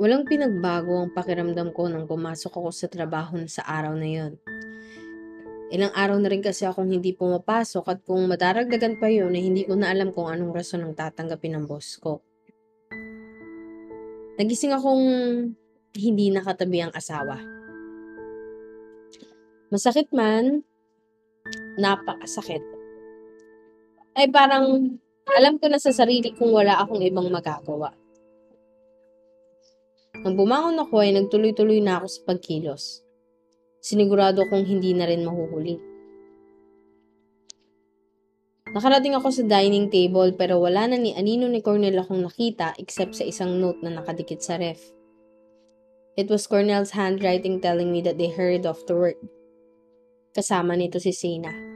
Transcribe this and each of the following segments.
Walang pinagbago ang pakiramdam ko nang pumasok ako sa trabaho sa araw na yon. Ilang araw na rin kasi akong hindi pumapasok at kung madaragdagan pa yun ay hindi ko na alam kung anong rason ang tatanggapin ng boss ko. Nagising akong hindi nakatabi ang asawa. Masakit man, napakasakit. Ay parang alam ko na sa sarili kung wala akong ibang magagawa. Nang bumangon ako ay nagtuloy-tuloy na ako sa pagkilos. Sinigurado kong hindi na rin mahuhuli. Nakarating ako sa dining table pero wala na ni Anino ni Cornell akong nakita except sa isang note na nakadikit sa ref. It was Cornell's handwriting telling me that they hurried off to work. Kasama nito si Sina.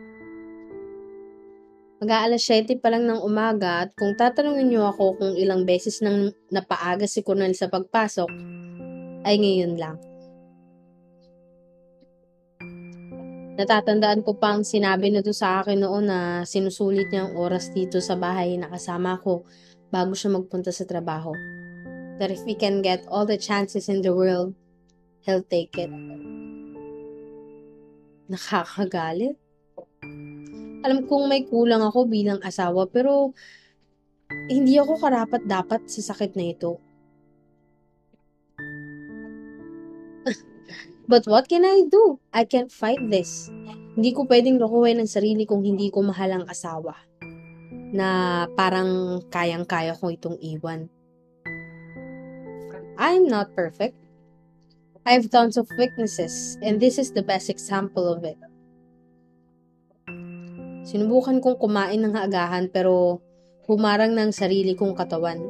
Mag-aalas 7 pa lang ng umaga at kung tatanungin niyo ako kung ilang beses nang napaaga si Cornell sa pagpasok, ay ngayon lang. Natatandaan ko pa ang sinabi na to sa akin noon na sinusulit niya ang oras dito sa bahay na kasama ko bago siya magpunta sa trabaho. That if we can get all the chances in the world, he'll take it. Nakakagalit? Alam kong may kulang ako bilang asawa pero hindi ako karapat-dapat sa sakit na ito. But what can I do? I can't fight this. Hindi ko pwedeng lokohin ang sarili kung hindi ko mahal ang asawa. Na parang kayang-kaya ko itong iwan. I'm not perfect. I have tons of weaknesses and this is the best example of it. Sinubukan kong kumain ng haagahan pero humarang na ang sarili kong katawan.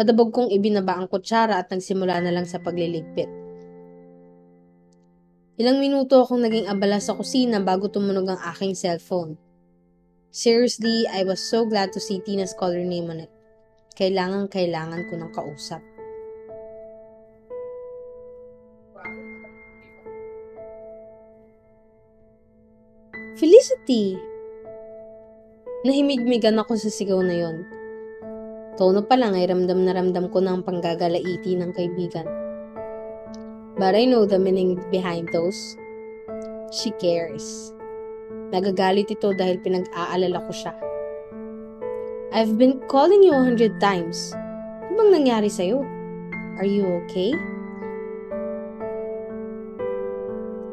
Padabog kong ibinaba ang kutsara at nagsimula na lang sa pagliligpit. Ilang minuto akong naging abala sa kusina bago tumunog ang aking cellphone. Seriously, I was so glad to see Tina's caller name on it. Kailangan ko ng kausap. Felicity! Nahimigmigan ako sa sigaw na yon. Tono pa lang ay ramdam na ramdam ko ng panggagalaiti ng kaibigan. But I know the meaning behind those. She cares. Nagagalit ito dahil pinag-aalala ko siya. I've been calling you 100 times. Ano bang nangyari sa'yo? Are you okay?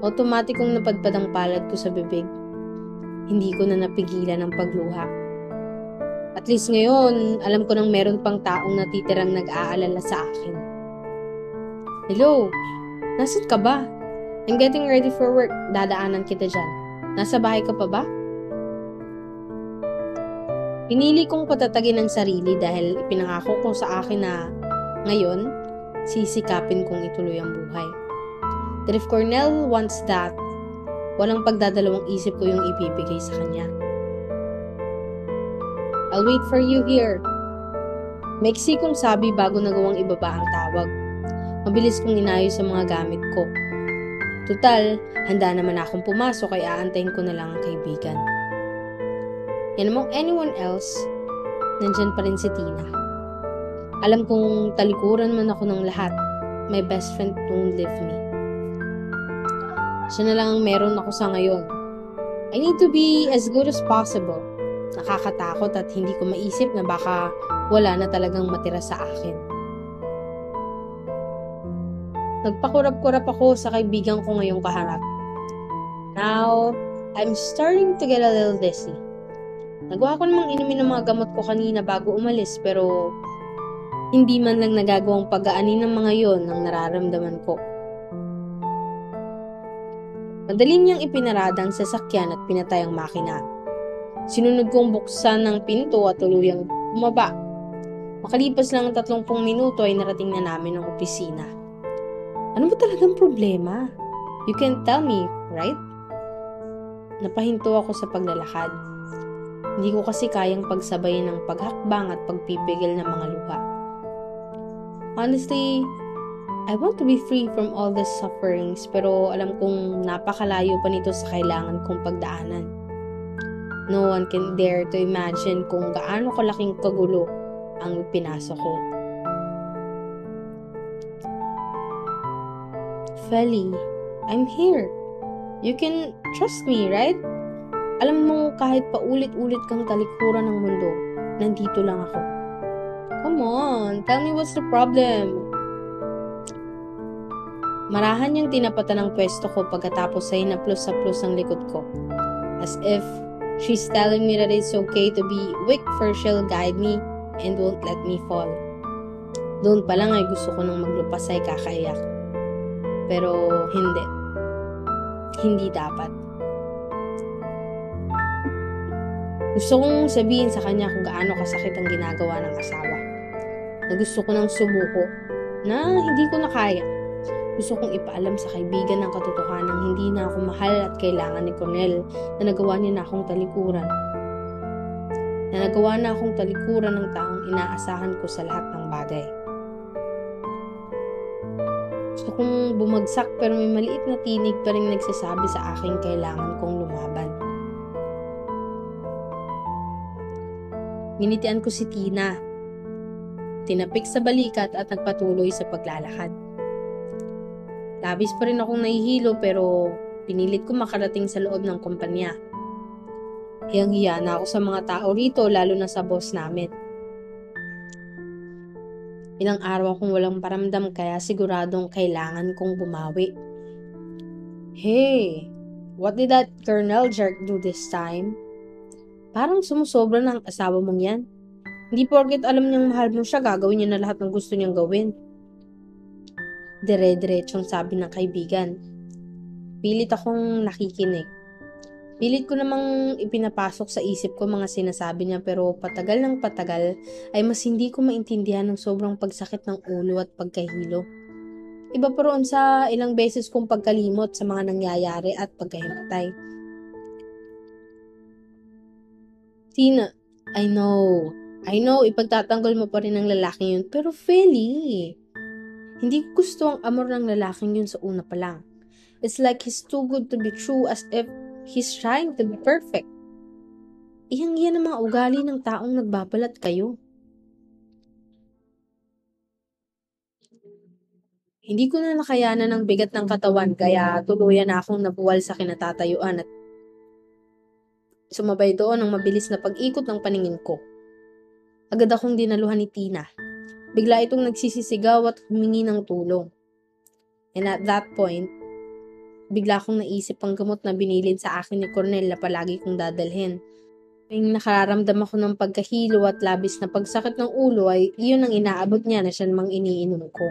Automatikong napadpad ang palad ko sa bibig. Hindi ko na napigilan ang pagluha. At least ngayon, alam ko nang meron pang taong natitirang nag-aalala sa akin. Hello? Nasaan ka ba? I'm getting ready for work. Dadaanan kita dyan. Nasa bahay ka pa ba? Pinili kong patatagin ang sarili dahil ipinangako ko sa akin na ngayon, sisikapin kong ituloy ang buhay. That if Cornell wants that, walang pagdadalawang isip ko yung ibibigay sa kanya. I'll wait for you here. Maiksi kong sabi bago nagawang ibaba ang tawag. Mabilis kong inayos sa mga gamit ko. Tutal, handa naman akong pumasok ay aantayin ko na lang ang kaibigan. And among anyone else, nandyan pa rin si Tina. Alam kong talikuran man ako ng lahat, my best friend won't leave me. Siya na lang ang meron ako sa ngayon. I need to be as good as possible. Nakakatakot at hindi ko maisip na baka wala na talagang matira sa akin. Nagpakurap-kurap ako sa kaibigan ko ngayong kaharap. Now, I'm starting to get a little dizzy. Nagawa ko namang inumin ng mga gamot ko kanina bago umalis, pero hindi man lang nagagawang pag-aanin ng mga yon ang nararamdaman ko. Madali niyang ipinarada ang sasakyan at pinatay ang makina. Sinunod kong buksan ng pinto at tuluyang bumaba. Makalipas lang ang 30 minuto ay narating na namin ang opisina. Ano ba talagang problema? You can tell me, right? Napahinto ako sa paglalakad. Hindi ko kasi kayang pagsabayin ng paghakbang at pagpipigil ng mga luha. Honestly, I want to be free from all the sufferings, pero alam kong napakalayo pa nito sa kailangan kong pagdaanan. No one can dare to imagine kung gaano kalaking kagulo ang pinasok ko. Feli, I'm here. You can trust me, right? Alam mo, kahit paulit-ulit kang talikuran ng mundo, nandito lang ako. Come on, tell me what's the problem. Marahan niyang tinapatan ang pwesto ko pagkatapos ay naplos-aplos ang likod ko. As if she's telling me that it's okay to be weak, for she'll guide me and won't let me fall. Doon pa lang ay gusto ko nang maglupas ay kakaiyak. Pero hindi. Hindi dapat. Gusto kong sabihin sa kanya kung gaano kasakit ang ginagawa ng asawa. Na gusto ko nang subuko na hindi ko na kaya. Gusto kong ipaalam sa kaibigan ng katotohanan hindi na ako mahal at kailangan ni Cornell na nagawa niya na akong talikuran. Na nagawa na akong talikuran ng taong inaasahan ko sa lahat ng bagay. Gusto kong bumagsak pero may maliit na tinig pa rin nagsasabi sa akin kailangan kong lumaban. Nginitian ko si Tina. Tinapik sa balikat at nagpatuloy sa paglalakad. Labis pa rin akong nahihilo pero pinilit ko makarating sa loob ng kumpanya. Hiyang-hiya na ako sa mga tao rito lalo na sa boss namin. Ilang araw akong walang paramdam kaya siguradong kailangan kong bumawi. Hey, what did that Cornell jerk do this time? Parang sumusobra na ang asawa mong yan. Hindi porket alam niyang mahal mo siya, gagawin niya na lahat ng gusto niyang gawin. Dire-diretsong sabi ng kaibigan. Pilit akong nakikinig. Pilit ko namang ipinapasok sa isip ko mga sinasabi niya pero patagal ng patagal ay mas hindi ko maintindihan ng sobrang pagsakit ng ulo at pagkahilo. Iba pa roon sa ilang beses kong pagkalimot sa mga nangyayari at pagkahimatay. Tina, I know, ipagtatanggol mo pa rin ang lalaking yun, pero Feli, hindi ko gusto ang amor ng lalaking yun sa una pa lang. It's like he's too good to be true, as if he's trying to be perfect. Iyang-iyan ang mga ugali ng taong nagbabalat kayo. Hindi ko na nakayanan ang bigat ng katawan, kaya tuluyan na akong nabuwal sa kinatatayuan at sumabay doon ang mabilis na pag-ikot ng paningin ko. Agad akong dinaluhan ni Tina. Bigla itong nagsisisigaw at humingi ng tulong. And at that point, bigla akong naisip ang gamot na binilid sa akin ni Cornell na palagi kong dadalhin. Ang nakararamdam ako ng pagkahilo at labis na pagsakit ng ulo ay iyon ang inaabot niya na siya namang iniinom ko.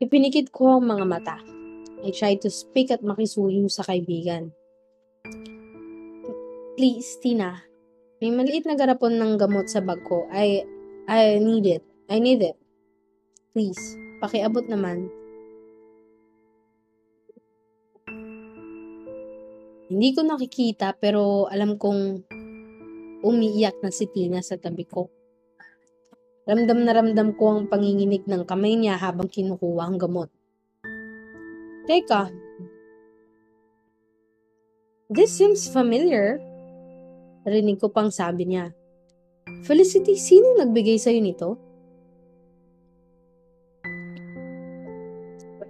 Ipinikit ko ang mga mata. I tried to speak at makisuyo sa kaibigan. Please, Tina. May maliit na garapon ng gamot sa bag ko. I need it. Please, pakiabot naman. Hindi ko nakikita pero alam kong umiiyak na si Tina sa tabi ko. Ramdam na ramdam ko ang panginginig ng kamay niya habang kinukuha ang gamot. Teka, this seems familiar. Rinig ko pang sabi niya. Felicity, sino nagbigay sa'yo nito?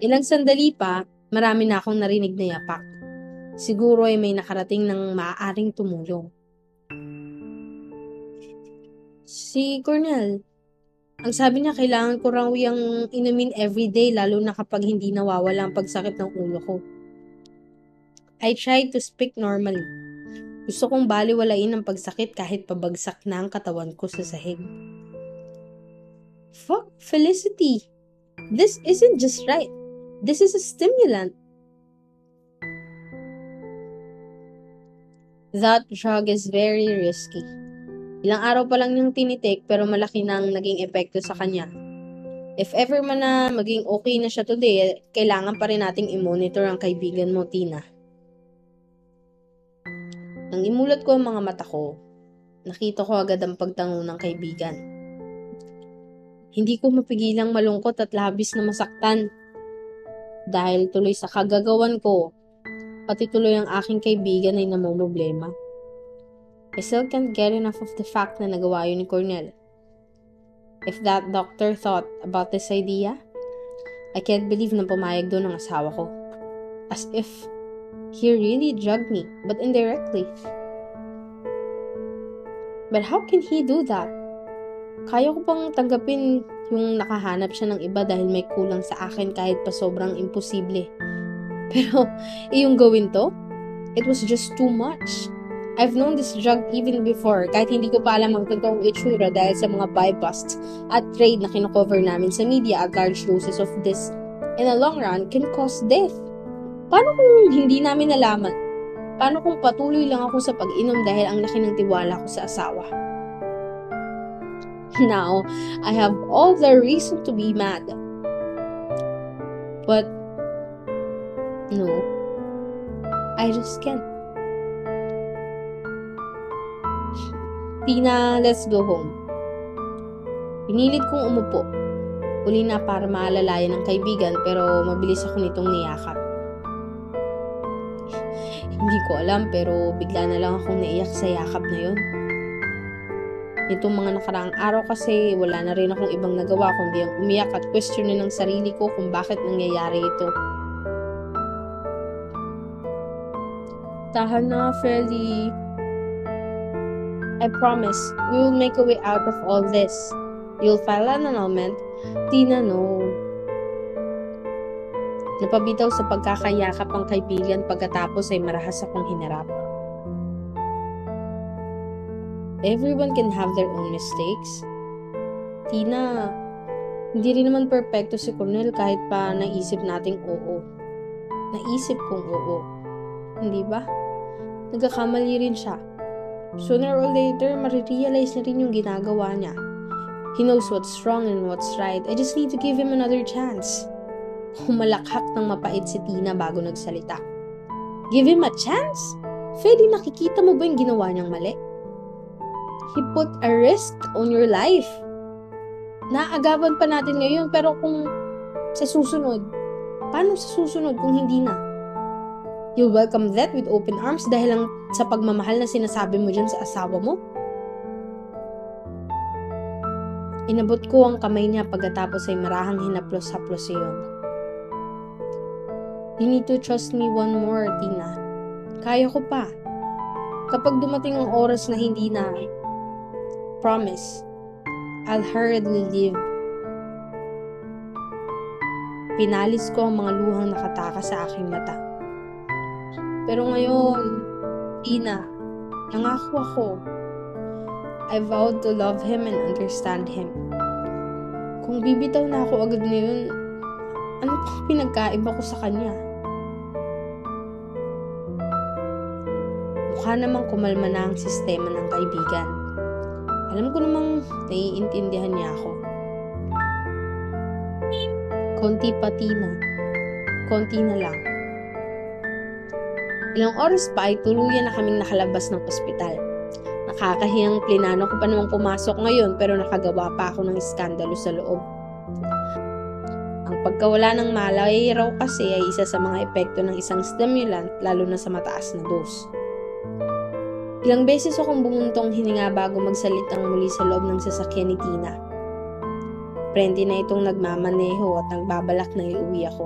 Ilang sandali pa, marami na akong narinig na yapak. Siguro ay may nakarating ng maaaring tumulong. Si Cornell, Ang sabi niya, kailangan ko raw yung inumin everyday, lalo na kapag hindi nawawala ang pagsakit ng ulo ko. I tried to speak normally. Gusto kong baliwalain ang pagsakit kahit pabagsak na ang katawan ko sa sahig. Fuck, Felicity! This isn't just right. This is a stimulant. That drug is very risky. Ilang araw pa lang niyang tinitik pero malaki na ang naging epekto sa kanya. If ever man na maging okay na siya today, kailangan pa rin nating i-monitor ang kaibigan mo, Tina. Nang imulat ko ang mga mata ko, nakita ko agad ang pagtango ng kaibigan. Hindi ko mapigilang malungkot at labis na masaktan. Dahil tuloy sa kagagawan ko, pati tuloy ang aking kaibigan ay namumroblema. I still can't get enough of the fact na nagawa yun ni Cornell. If that doctor thought about this idea, I can't believe na pumayag doon ang asawa ko. As if he really drugged me, but indirectly. But how can he do that? Kaya ko pang tanggapin yung nakahanap siya ng iba dahil may kulang sa akin kahit pa sobrang imposible. Pero iyong gawin to? It was just too much. I've known this drug even before, kahit hindi ko pa alam ang totoong itsura dahil sa mga buy busts at trade na kinocover namin sa media at large doses of this, in the long run, can cause death. Paano kung hindi namin nalaman? Paano kung patuloy lang ako sa pag-inom dahil ang laki ng tiwala ko sa asawa? Now, I have all the reason to be mad. But, no, I just can't. Tina, let's go home. Pinilit kong umupo. Uli na para maalalayan ng kaibigan pero mabilis ako nitong niyakap. Hindi ko alam pero bigla na lang akong naiyak sa yakap na yon. Nitong mga nakaraang araw kasi wala na rin akong ibang nagawa kundi ang umiyak at questionin ng sarili ko kung bakit nangyayari ito. Tahan na, Feli. I promise, we will make a way out of all this. You'll file an annulment. Tina, no. Napabitaw sa pagkakayakap ang kaibigan pagkatapos ay marahas akong hinarap. Everyone can have their own mistakes. Tina, hindi rin naman perpekto si Cornell kahit pa naisip nating oo. Naisip kong oo. Hindi ba? Nagkakamali rin siya. Sooner or later, marirealize na rin yung ginagawa niya. He knows what's wrong and what's right. I just need to give him another chance. Humalakhak ng mapait si Tina bago nagsalita. Give him a chance? Feli, nakikita mo ba yung ginawa niyang mali? He put a risk on your life. Naagaban pa natin ngayon, pero kung sa susunod, paano sa susunod kung hindi na? You'll welcome that with open arms dahil lang sa pagmamahal na sinasabi mo dyan sa asawa mo. Inabot ko ang kamay niya pagkatapos ay marahang hinaplos-haplos iyon. You need to trust me one more, Tina. Kaya ko pa. Kapag dumating ang oras na hindi na, promise, I'll hurriedly leave. Pinalis ko ang mga luhang nakataka sa aking mata. Pero ngayon, Tina, nangako ako. I vowed to love him and understand him. Kung bibitaw na ako agad na yun, ano pang pinagkaiba ko sa kanya? Mukha namang kumalma na ang sistema ng kaibigan. Alam ko namang naiintindihan niya ako. Konti pa, Tina. Konti na lang. Ilang oras pa ay tuluyan na kaming nakalabas ng ospital. Nakakahiyang plinano ko pa namang pumasok ngayon pero nakagawa pa ako ng iskandalo sa loob. Ang pagkawala ng malay raw kasi ay isa sa mga epekto ng isang stimulant lalo na sa mataas na dose. Ilang beses akong bumuntong hininga bago magsalitang muli sa loob ng sasakyan ni Tina. Prende na itong nagmamaneho at nagbabalak na iuwi ako.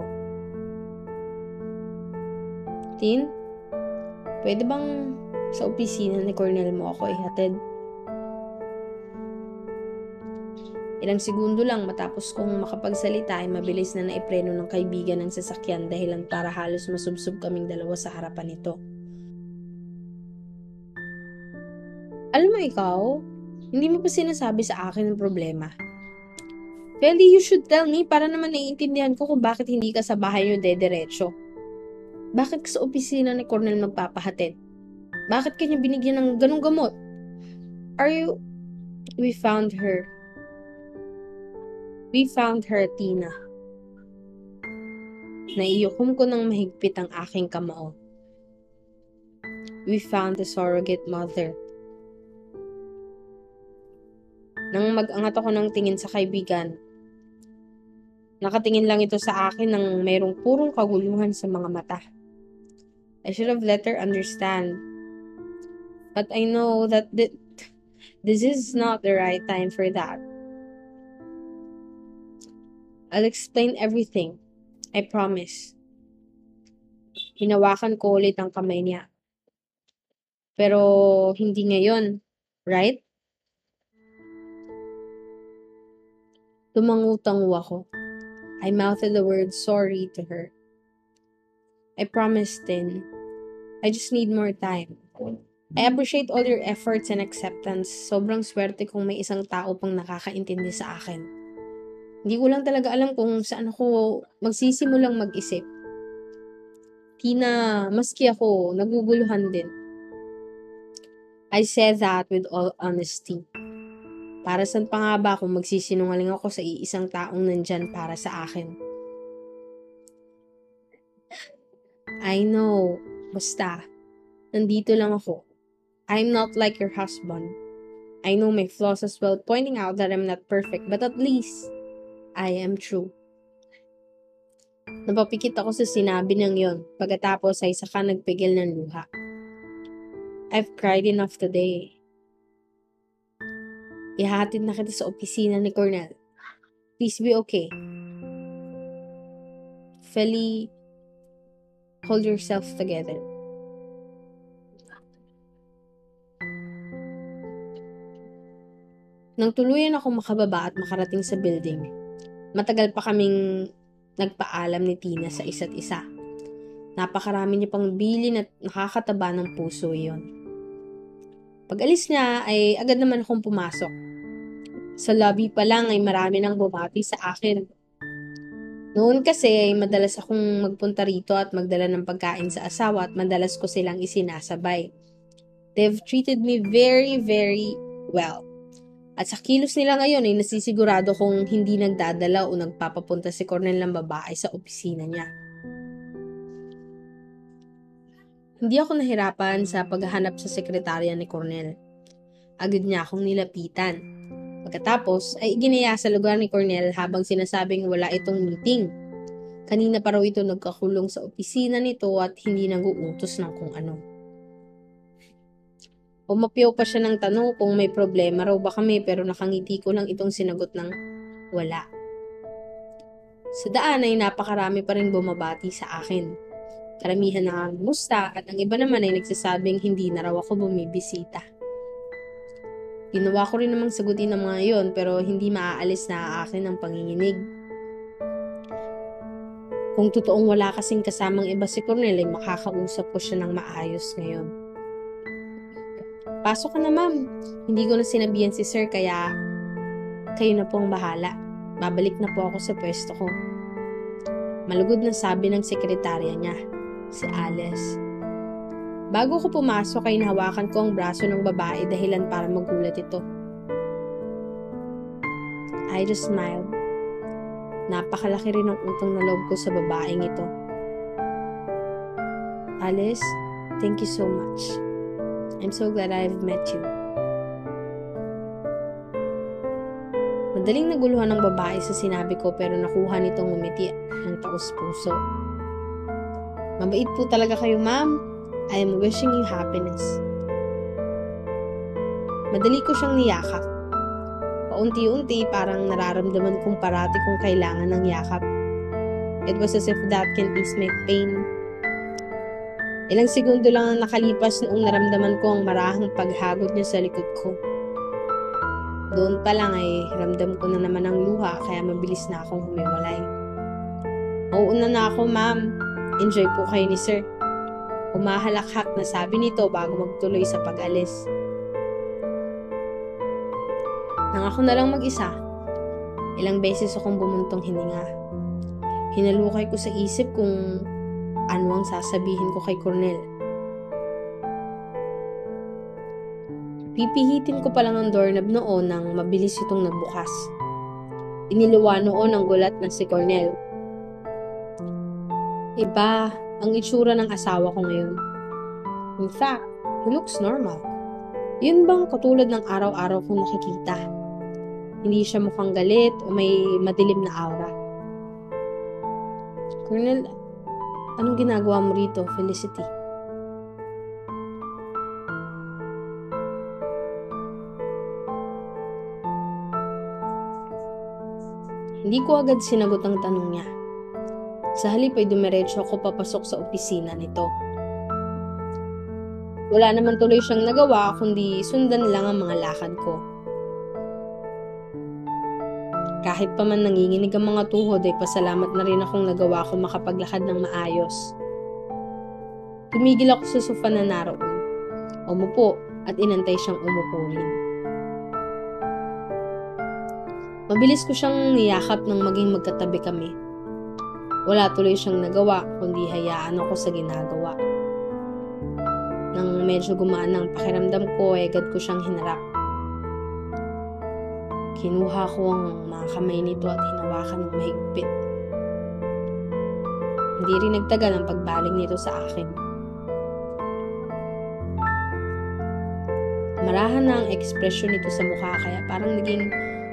Tin? Pwede bang sa opisina ni Cornell mo ako ihatid? Ilang segundo lang matapos kong makapagsalita ay mabilis na naipreno ng kaibigan ng sasakyan dahilan para halos masubsob kaming dalawa sa harapan nito. Alam mo ikaw, hindi mo pa sinasabi sa akin ang problema. Feli, you should tell me para naman naiintindihan ko kung bakit hindi ka sa bahay niyo dederecho. Bakit ka sa opisina ni Cornell magpapahatid? Bakit kanya binigyan ng ganong gamot? We found her. We found her, Tina. Naiyukom ko ng mahigpit ang aking kamao. We found the surrogate mother. Nang mag-angat ako ng tingin sa kaibigan, nakatingin lang ito sa akin ng mayroong purong kaguluhan sa mga mata. I should have let her understand. But I know that this is not the right time for that. I'll explain everything. I promise. Hinawakan ko ulit ang kamay niya. Pero hindi ngayon, right? Tumangutang ako. I mouthed the word sorry to her. I promised then. I just need more time. I appreciate all your efforts and acceptance. Sobrang swerte kung may isang tao pang nakakaintindi sa akin. Hindi ko lang talaga alam kung saan ako magsisimulang mag-isip. Tina, maski ako, naguguluhan din. I said that with all honesty. Para saan pa nga ba kung magsisinungaling ako sa iisang taong nandyan para sa akin? I know, basta. Nandito lang ako. I'm not like your husband. I know my flaws as well, pointing out that I'm not perfect, but at least I am true. Napapikit ako sa sinabi ng yon. Pagkatapos ay saka nagpigil ng luha. I've cried enough today. Ihatid na kita sa opisina ni Cornell. Please be okay. Feli, hold yourself together. Nang tuluyan akong makababa at makarating sa building, matagal pa kaming nagpaalam ni Tina sa isa't isa. Napakarami niya pang bilin at nakakataba ng puso yon. Pag-alis niya ay agad naman akong pumasok. Sa lobby pa lang ay marami nang bumati sa akin. Noon kasi ay madalas akong magpunta rito at magdala ng pagkain sa asawa at madalas ko silang isinasabay. They've treated me very, very well. At sa kilos nila ngayon ay nasisigurado kong hindi nagdadala o nagpapapunta si Cornell ng babae sa opisina niya. Hindi ako nahirapan sa paghahanap sa sekretarya ni Cornell. Agad niya akong nilapitan. Pagkatapos ay iginaya sa lugar ni Cornell habang sinasabing wala itong meeting. Kanina pa raw ito nagkakulong sa opisina nito at hindi nag-uutos ng kung ano. Umapiyaw pa siya ng tanong kung may problema raw ba kami pero nakangiti ko lang itong sinagot ng wala. Sa daan ay napakarami pa rin bumabati sa akin. Karamihan na musta at ang iba naman ay nagsasabing hindi na raw ako bumibisita. Ginawa ko rin namang sagutin ng mga yon pero hindi maaalis na akin ang panginginig. Kung totoong wala kasing kasamang iba si Cornel ay makakausap ko siya ng maayos ngayon. Pasok ka na ma'am. Hindi ko na sinabihan si sir kaya kayo na pong bahala. Babalik na po ako sa pwesto ko. Malugod na sabi ng sekretarya niya, si Alice. Bago ko pumasok ay nahawakan ko ang braso ng babae dahilan para magulat ito. I just smiled. Napakalaki rin ang utang na loob ko sa babaeng ito. Alice, thank you so much. I'm so glad I've met you. Madaling naguluhan ng babae sa sinabi ko pero nakuha nitong umiti ng taos-puso. Mabait po talaga kayo, ma'am. I am wishing you happiness. Madali ko siyang niyakap. Paunti-unti parang nararamdaman kong parati kong kailangan ng yakap. It was as if that can ease my pain. Ilang segundo lang ang nakalipas noong naramdaman ko ang marahang paghagod niya sa likod ko. Doon pa lang ay ramdam ko na naman ang luha kaya mabilis na akong humiwalay. Uuna na ako, ma'am. Enjoy po kayo ni sir. Umahalakhak na sabi nito bago magtuloy sa pag-alis. Nang ako na lang mag-isa, ilang beses akong bumuntong hininga. Hinalukay ko sa isip kung ano ang sasabihin ko kay Cornell. Pipihitin ko pa lang ang doorknob noon nang mabilis itong nagbukas. Iniluwa noon ang gulat ng si Cornell. Iba ang itsura ng asawa ko ngayon. In fact, he looks normal. Yun bang katulad ng araw-araw kong nakikita? Hindi siya mukhang galit o may madilim na aura. Cornell, anong ginagawa mo rito, Felicity? Hindi ko agad sinagot ang tanong niya. Sa halip ay dumiretso ako papasok sa opisina nito. Wala naman tuloy siyang nagawa kundi sundan lang ang mga lakad ko. Kahit pa man nanginginig ang mga tuhod ay pasalamat na rin akong nagawa ko makapaglakad ng maayos. Tumigil ako sa sofa na naroon. Umupo at inantay siyang umupo rin. Mabilis ko siyang niyakap nang maging magkatabi kami. Wala tuloy siyang nagawa kundi hayaan ako sa ginagawa. Nang medyo gumaan ang pakiramdam ko, agad ko siyang hinarap. Kinuha ko ang mga kamay nito at hinawakan ng mahigpit. Hindi rin nagtagal ang pagbaling nito sa akin. Marahan na ang ekspresyon nito sa mukha kaya parang naging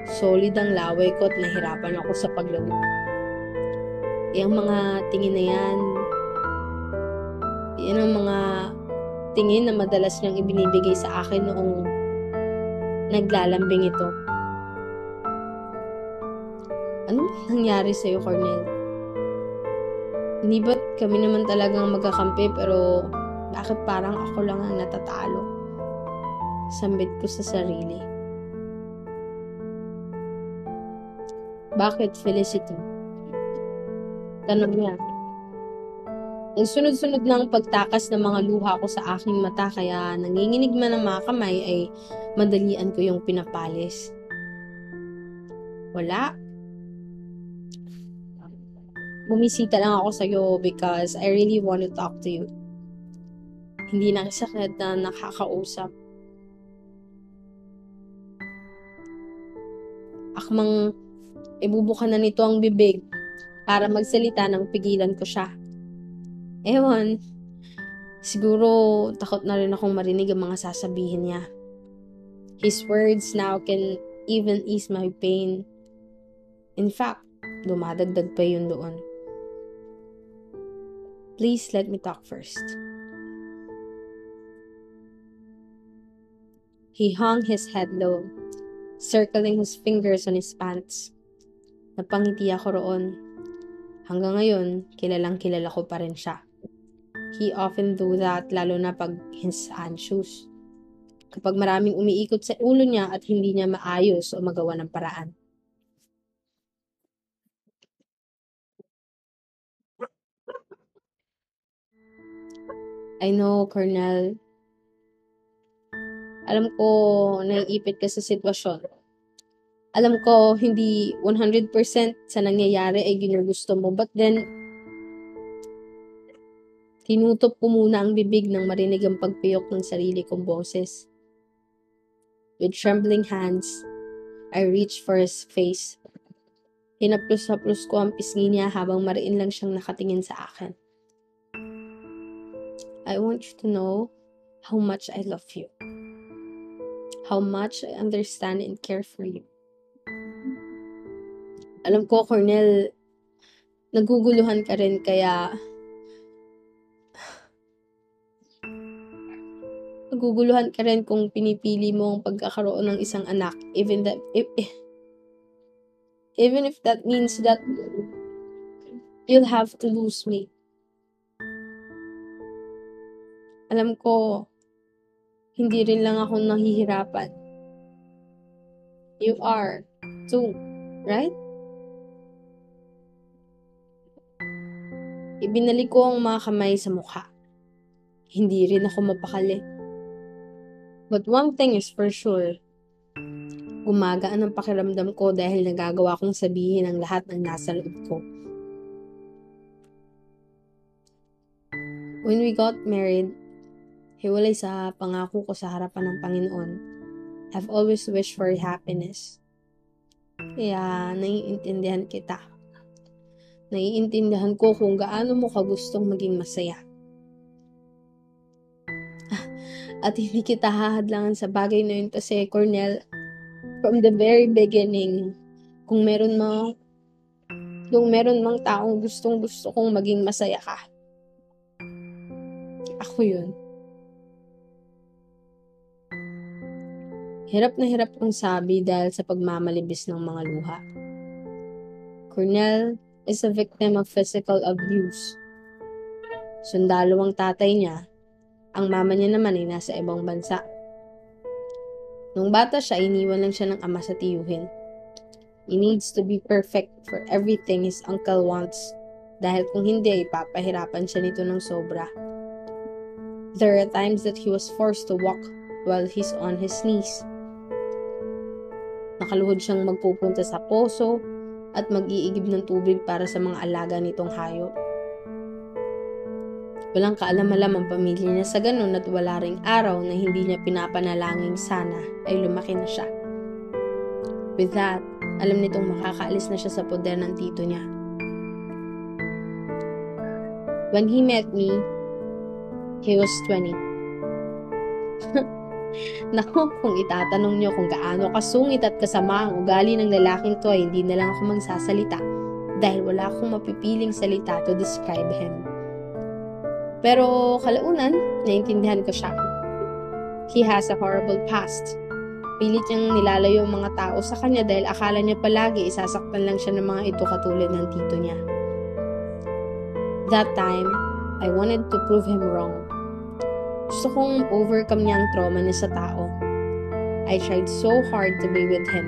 solid ang laway ko at nahirapan ako sa paglayo. Yung mga tingin na yan, yan ang mga tingin na madalas niyang ibinibigay sa akin noong naglalambing ito. Ano nangyari sa'yo, Cornell? Hindi ba't kami naman talagang magkakampi pero bakit parang ako lang ang natatalo? Sambit ko sa sarili. Bakit, Felicity? Tanong niya. Ang sunod-sunod ng pagtakas ng mga luha ko sa aking mata kaya nanginginig man ang mga kamay ay madalian ko yung pinapalis. Wala. Bumisita lang ako sa'yo because I really want to talk to you. Hindi nakasakit na nakakausap. Akmang ibubukan na nito ang bibig para magsalita nang pigilan ko siya. Ewan, siguro takot na rin akong marinig ang mga sasabihin niya. His words now can even ease my pain. In fact, dumadagdag pa yun doon. Please let me talk first. He hung his head low, circling his fingers on his pants. Napangiti ako roon. Hanggang ngayon, kilalang kilala ko pa rin siya. He often do that, lalo na pag he's anxious. Kapag maraming umiikot sa ulo niya at hindi niya maayos o magawa ng paraan. I know, Cornell. Alam ko, naiipit ka sa sitwasyon. Alam ko, hindi 100% sa nangyayari ay ginugusto mo. But then, tinutop ko muna ang bibig nang marinig ang pagpiyok ng sarili kong boses. With trembling hands, I reach for his face. Hinaplos-haplos ko ang pisngi niya habang mariin lang siyang nakatingin sa akin. I want you to know how much I love you. How much I understand and care for you. Alam ko, Cornell, naguguluhan ka rin kaya naguguluhan ka rin kung pinipili mo ang pagkakaroon ng isang anak even if that means that you'll have to lose me. Alam ko, hindi rin lang ako nahihirapan. You are too, right? Ibinalik ko ang mga kamay sa mukha. Hindi rin ako mapakali. But one thing is for sure. Gumagaan ang pakiramdam ko dahil nagagawa kong sabihin ang lahat ng nasa loob ko. When we got married, hiwalay sa pangako ko sa harapan ng Panginoon, I've always wished for happiness. Kaya naiintindihan kita. Naiintindihan ko kung gaano mo kagustong maging masaya. At hindi kita hahadlangan sa bagay na yun kasi Cornell, from the very beginning, kung meron mang taong gustong-gusto kong maging masaya ka, ako yun. Hirap na hirap kong sabi dahil sa pagmamalibis ng mga luha. Cornell is a victim of physical abuse. Sundalo ang tatay niya, ang mama niya naman ay nasa ibang bansa. Nung bata siya, iniwan lang siya ng ama sa tiyuhin. He needs to be perfect for everything his uncle wants dahil kung hindi, ipapahirapan siya nito ng sobra. There are times that he was forced to walk while he's on his knees. Nakaluhod siyang magpupunta sa poso at mag-iigib ng tubig para sa mga alaga nitong hayop. Walang kaalam-alam ang pamilya niya sa ganun at wala ring araw na hindi niya pinapanalangin sana ay lumaki na siya. With that, alam nitong makakaalis na siya sa poder ng tito niya. When he met me, he was 20. Naku, kung itatanong niyo kung gaano kasungit at kasama ang ugali ng lalaking to ay hindi na lang ako magsasalita dahil wala akong mapipiling salita to describe him. Pero kalaunan, naintindihan ko siya. He has a horrible past. Pilit niyang nilalayo ang mga tao sa kanya dahil akala niya palagi isasaktan lang siya ng mga ito katulad ng tito niya. That time, I wanted to prove him wrong. Gusto kong overcome niya ang trauma niya sa tao. I tried so hard to be with him.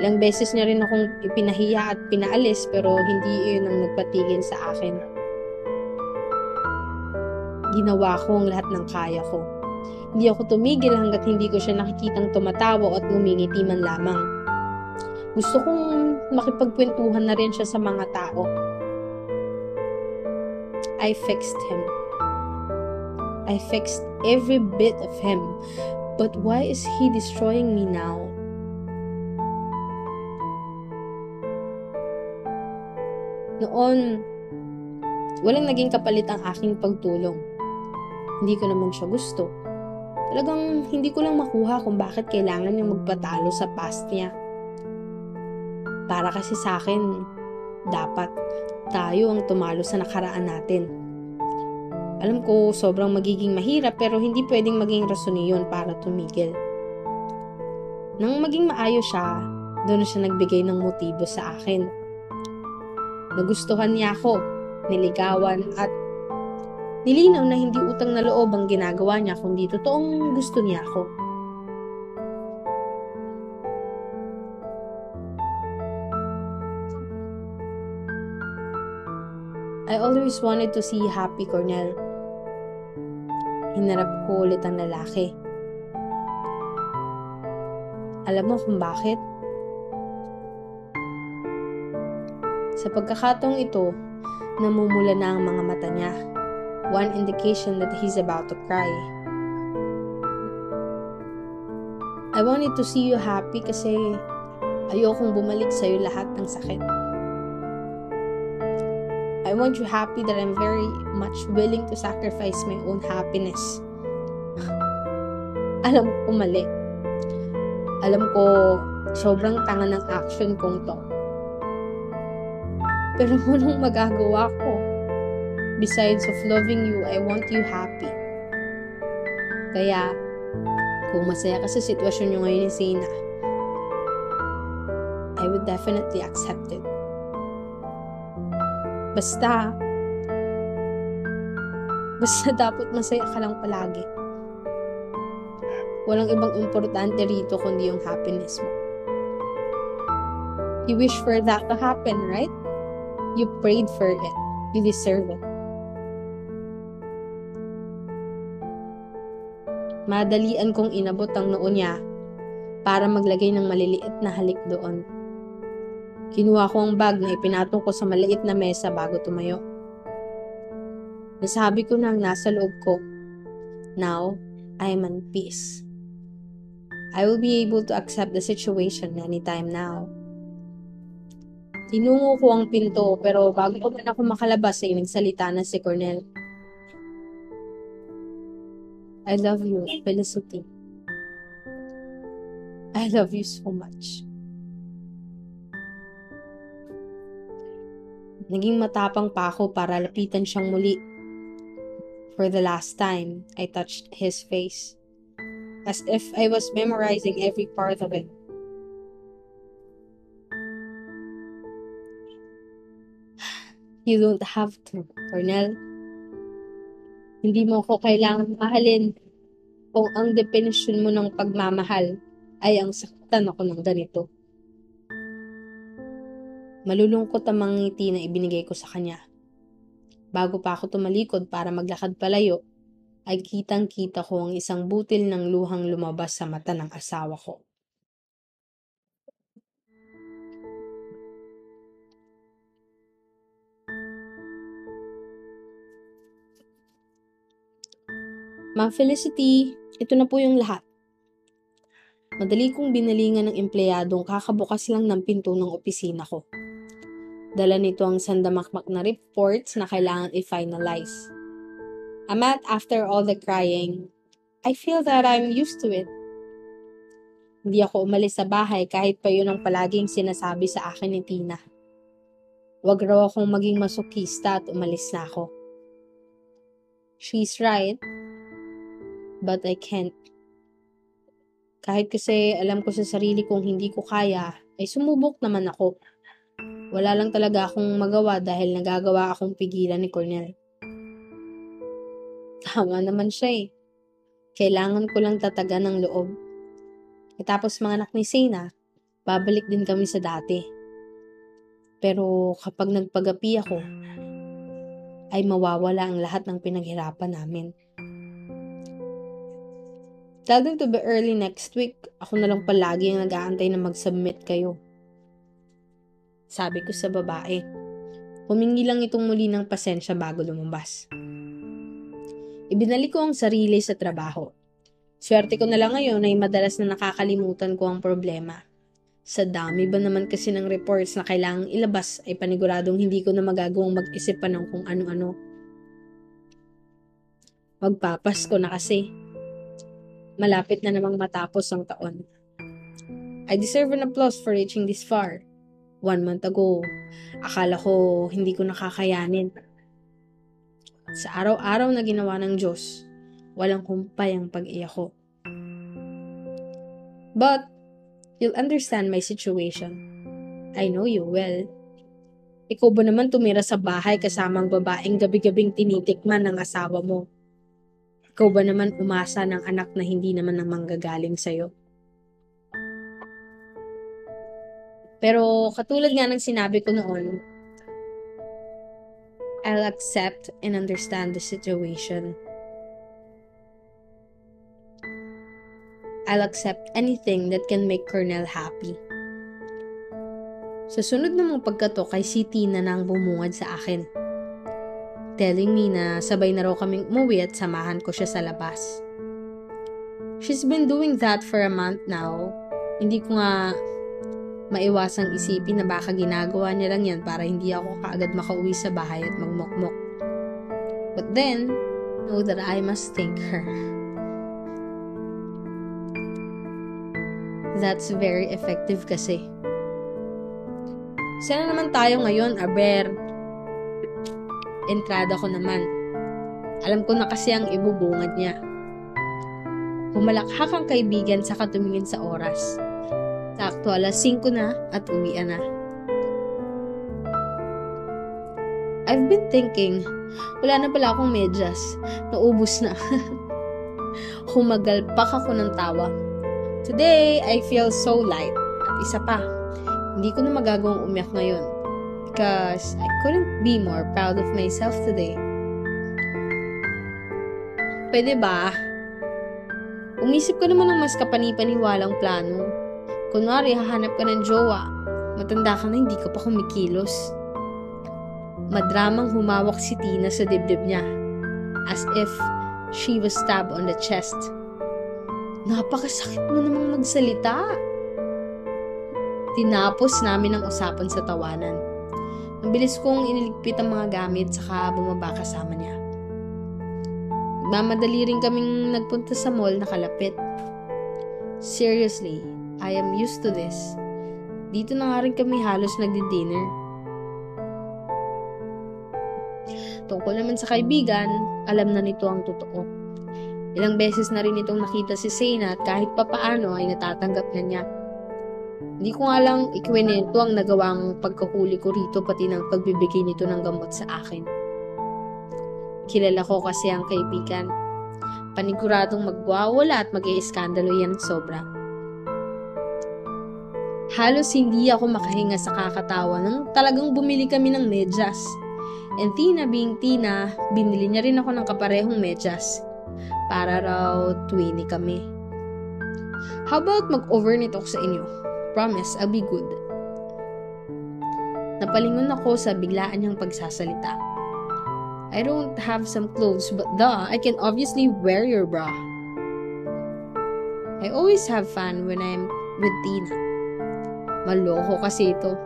Ilang beses niya rin akong ipinahiya at pinaalis pero hindi iyon ang nagpatigil sa akin. Ginawa ko ang lahat ng kaya ko. Hindi ako tumigil hanggat hindi ko siya nakikitang tumatawa at ngumingiti man lamang. Gusto kong makipagkwentuhan na rin siya sa mga tao. I fixed him. I fixed every bit of him, but why is he destroying me now? Noon, walang naging kapalit ang aking pagtulong. Hindi ko naman siya gusto. Talagang hindi ko lang makuha kung bakit kailangan niyang magpatalo sa past niya. Para kasi sa akin, dapat tayo ang tumalo sa nakaraan natin. Alam ko, sobrang magiging mahirap pero hindi pwedeng maging rason yun para tumigil. Nang maging maayos siya, doon siya nagbigay ng motibo sa akin. Nagustuhan niya ako, niligawan at nilinaw na hindi utang na loob ang ginagawa niya kundi totoong gusto niya ako. I always wanted to see happy Cornell. Hinarap ko ulit ang lalaki. Alam mo kung bakit? Sa pagkakataong ito, namumula na ang mga mata niya. One indication that he's about to cry. I wanted to see you happy kasi ayokong bumalik sa'yo lahat ng sakit. I want you happy that I'm very much willing to sacrifice my own happiness. Alam ko mali. Alam ko sobrang tanga ng action kong to. Pero anong magagawa ko? Besides of loving you, I want you happy. Kaya, kung masaya ka sa sitwasyon nyo ngayon ni Sina, I would definitely accept it. Basta dapat masaya ka lang palagi. Walang ibang importante rito kundi yung happiness mo. You wish for that to happen, right? You prayed for it. You deserve it. Madalian kong inabot ang noo niya para maglagay ng maliliit na halik doon. Kinuha ko ang bag na ipinatong ko sa maliit na mesa bago tumayo. Nasabi ko na ang nasa loob ko. Now, I'm at peace. I will be able to accept the situation anytime now. Tinungo ko ang pinto pero bago pa man ako makalabas ay nagsalita na si Cornell. I love you, Felicity. I love you so much. Naging matapang pa ako para lapitan siyang muli. For the last time, I touched his face, as if I was memorizing every part of it. You don't have to, Cornell. Hindi mo ko kailangan mahalin kung ang definition mo ng pagmamahal ay ang saktan ako ng ganito. Malulungkot ang mga ngiti na ibinigay ko sa kanya. Bago pa ako tumalikod para maglakad palayo, ay kitang-kita ko ang isang butil ng luhang lumabas sa mata ng asawa ko. Ma'am Felicity, ito na po yung lahat. Madali kong binalingan ng empleyadong kakabukas lang ng pinto ng opisina ko. Dala nito ang sandamakmak na reports na kailangan i-finalize. Amat, after all the crying, I feel that I'm used to it. Hindi ako umalis sa bahay kahit pa yun ang palaging sinasabi sa akin ni Tina. Huwag raw akong maging masukista at umalis na ako. She's right. But I can't. Kahit kasi alam ko sa sarili kong hindi ko kaya, ay sumubok naman ako. Wala lang talaga akong magawa dahil nagagawa akong pigilan ni Cornell. Tama naman siya eh. Kailangan ko lang tatagan ng loob. At tapos mga anak ni Sina, babalik din kami sa dati. Pero kapag nagpagapi ako, ay mawawala ang lahat ng pinaghirapan namin. Tell them to be early next week. Ako na lang palagi ang nag-aantay na mag-submit kayo. Sabi ko sa babae. Humingi lang itong muli ng pasensya bago lumabas. Ibinalik ko ang sarili sa trabaho. Swerte ko na lang ngayon ay madalas na nakakalimutan ko ang problema. Sa dami ba naman kasi ng reports na kailangang ilabas ay paniguradong hindi ko na magagawang mag-isip pa ng kung ano-ano. Magpapasko na kasi. Malapit na namang matapos ang taon. I deserve an applause for reaching this far. 1 month ago, akala ko hindi ko nakakayanin. Sa araw-araw na ginawa ng Diyos, walang humpay ang pag-iyak ko. But, you'll understand my situation. I know you well. Ikaw ba naman tumira sa bahay kasama ang babaeng gabi-gabing tinitikman ng asawa mo? Ikaw ba naman umasa ng anak na hindi naman ang manggagaling sa'yo? Pero katulad nga ng sinabi ko noon, I'll accept and understand the situation. I'll accept anything that can make Cornell happy. Sa sunod na mga pagkato kay si Tina na ang bumungad sa akin. Telling me na sabay na raw kaming umuwi at samahan ko siya sa labas. She's been doing that for a month now. Hindi ko nga maiwasang isipin na baka ginagawa niya lang yan para hindi ako kaagad makauwi sa bahay at magmokmok. But then, know that I must thank her. That's very effective kasi. Sana naman tayo ngayon, aber. Entrada ko naman. Alam ko na kasi ang ibubungad niya. Humalakhak ang kaibigan sa katumingin sa oras. Sakto 5:00 na at uwian na. I've been thinking, wala na pala akong medyas. Naubos na. Humagalpak ako ng tawa. Today, I feel so light. At isa pa, Hindi ko na magagawang umiyak ngayon because I couldn't be more proud of myself today. Pwede ba? Umisip ko naman ng mas kapanipaniwalang plano. Kunwari, hahanap ka ng jowa. Matanda ka na, hindi ka pa kumikilos. Madramang humawak si Tina sa dibdib niya as if she was stabbed on the chest. Napakasakit mo namang magsalita. Tinapos namin ang usapan sa tawanan. Mabilis kong iniligpit ang mga gamit saka bumaba kasama niya. Nagmamadali rin kaming nagpunta sa mall na kalapit. Seriously, I am used to this. Dito na nga rin kami halos nagdi-dinner. Tungkol naman sa kaibigan, alam na nito ang totoo. Ilang beses na rin itong nakita si Sina at kahit papaano ay natatanggap na niya. Hindi ko nga lang ikwento ang nagawang pagkahuli ko rito pati ng pagbibigay nito ng gamot sa akin. Kilala ko kasi ang kaibigan. Paniguradong magwawala at mag-iiskandalo yan sobra. Halos hindi ako makahinga sa kakatawa nang talagang bumili kami ng medyas. And Tina being Tina, binili niya rin ako ng kaparehong medyas. Para raw 20 kami. How about mag-overnight ako sa inyo? Promise, I'll be good. Napalingon ako sa biglaan niyang pagsasalita. I don't have some clothes, but duh, I can obviously wear your bra. I always have fun when I'm with Tina. Maloko kasi ito.